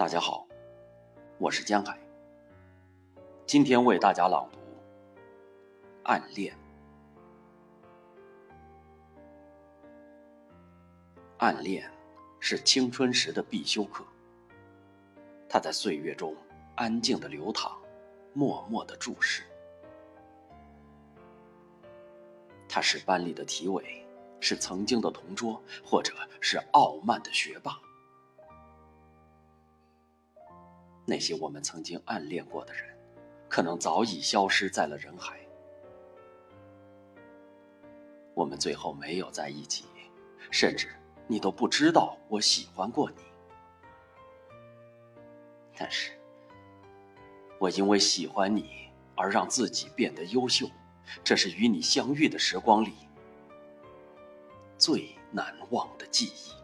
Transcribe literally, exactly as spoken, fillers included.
大家好，我是江海，今天为大家朗读《暗恋》。暗恋是青春时的必修课，它在岁月中安静地流淌，默默地注视。他是班里的体委，是曾经的同桌，或者是傲慢的学霸。那些我们曾经暗恋过的人，可能早已消失在了人海。我们最后没有在一起，甚至你都不知道我喜欢过你。但是，我因为喜欢你而让自己变得优秀。这是与你相遇的时光里最难忘的记忆。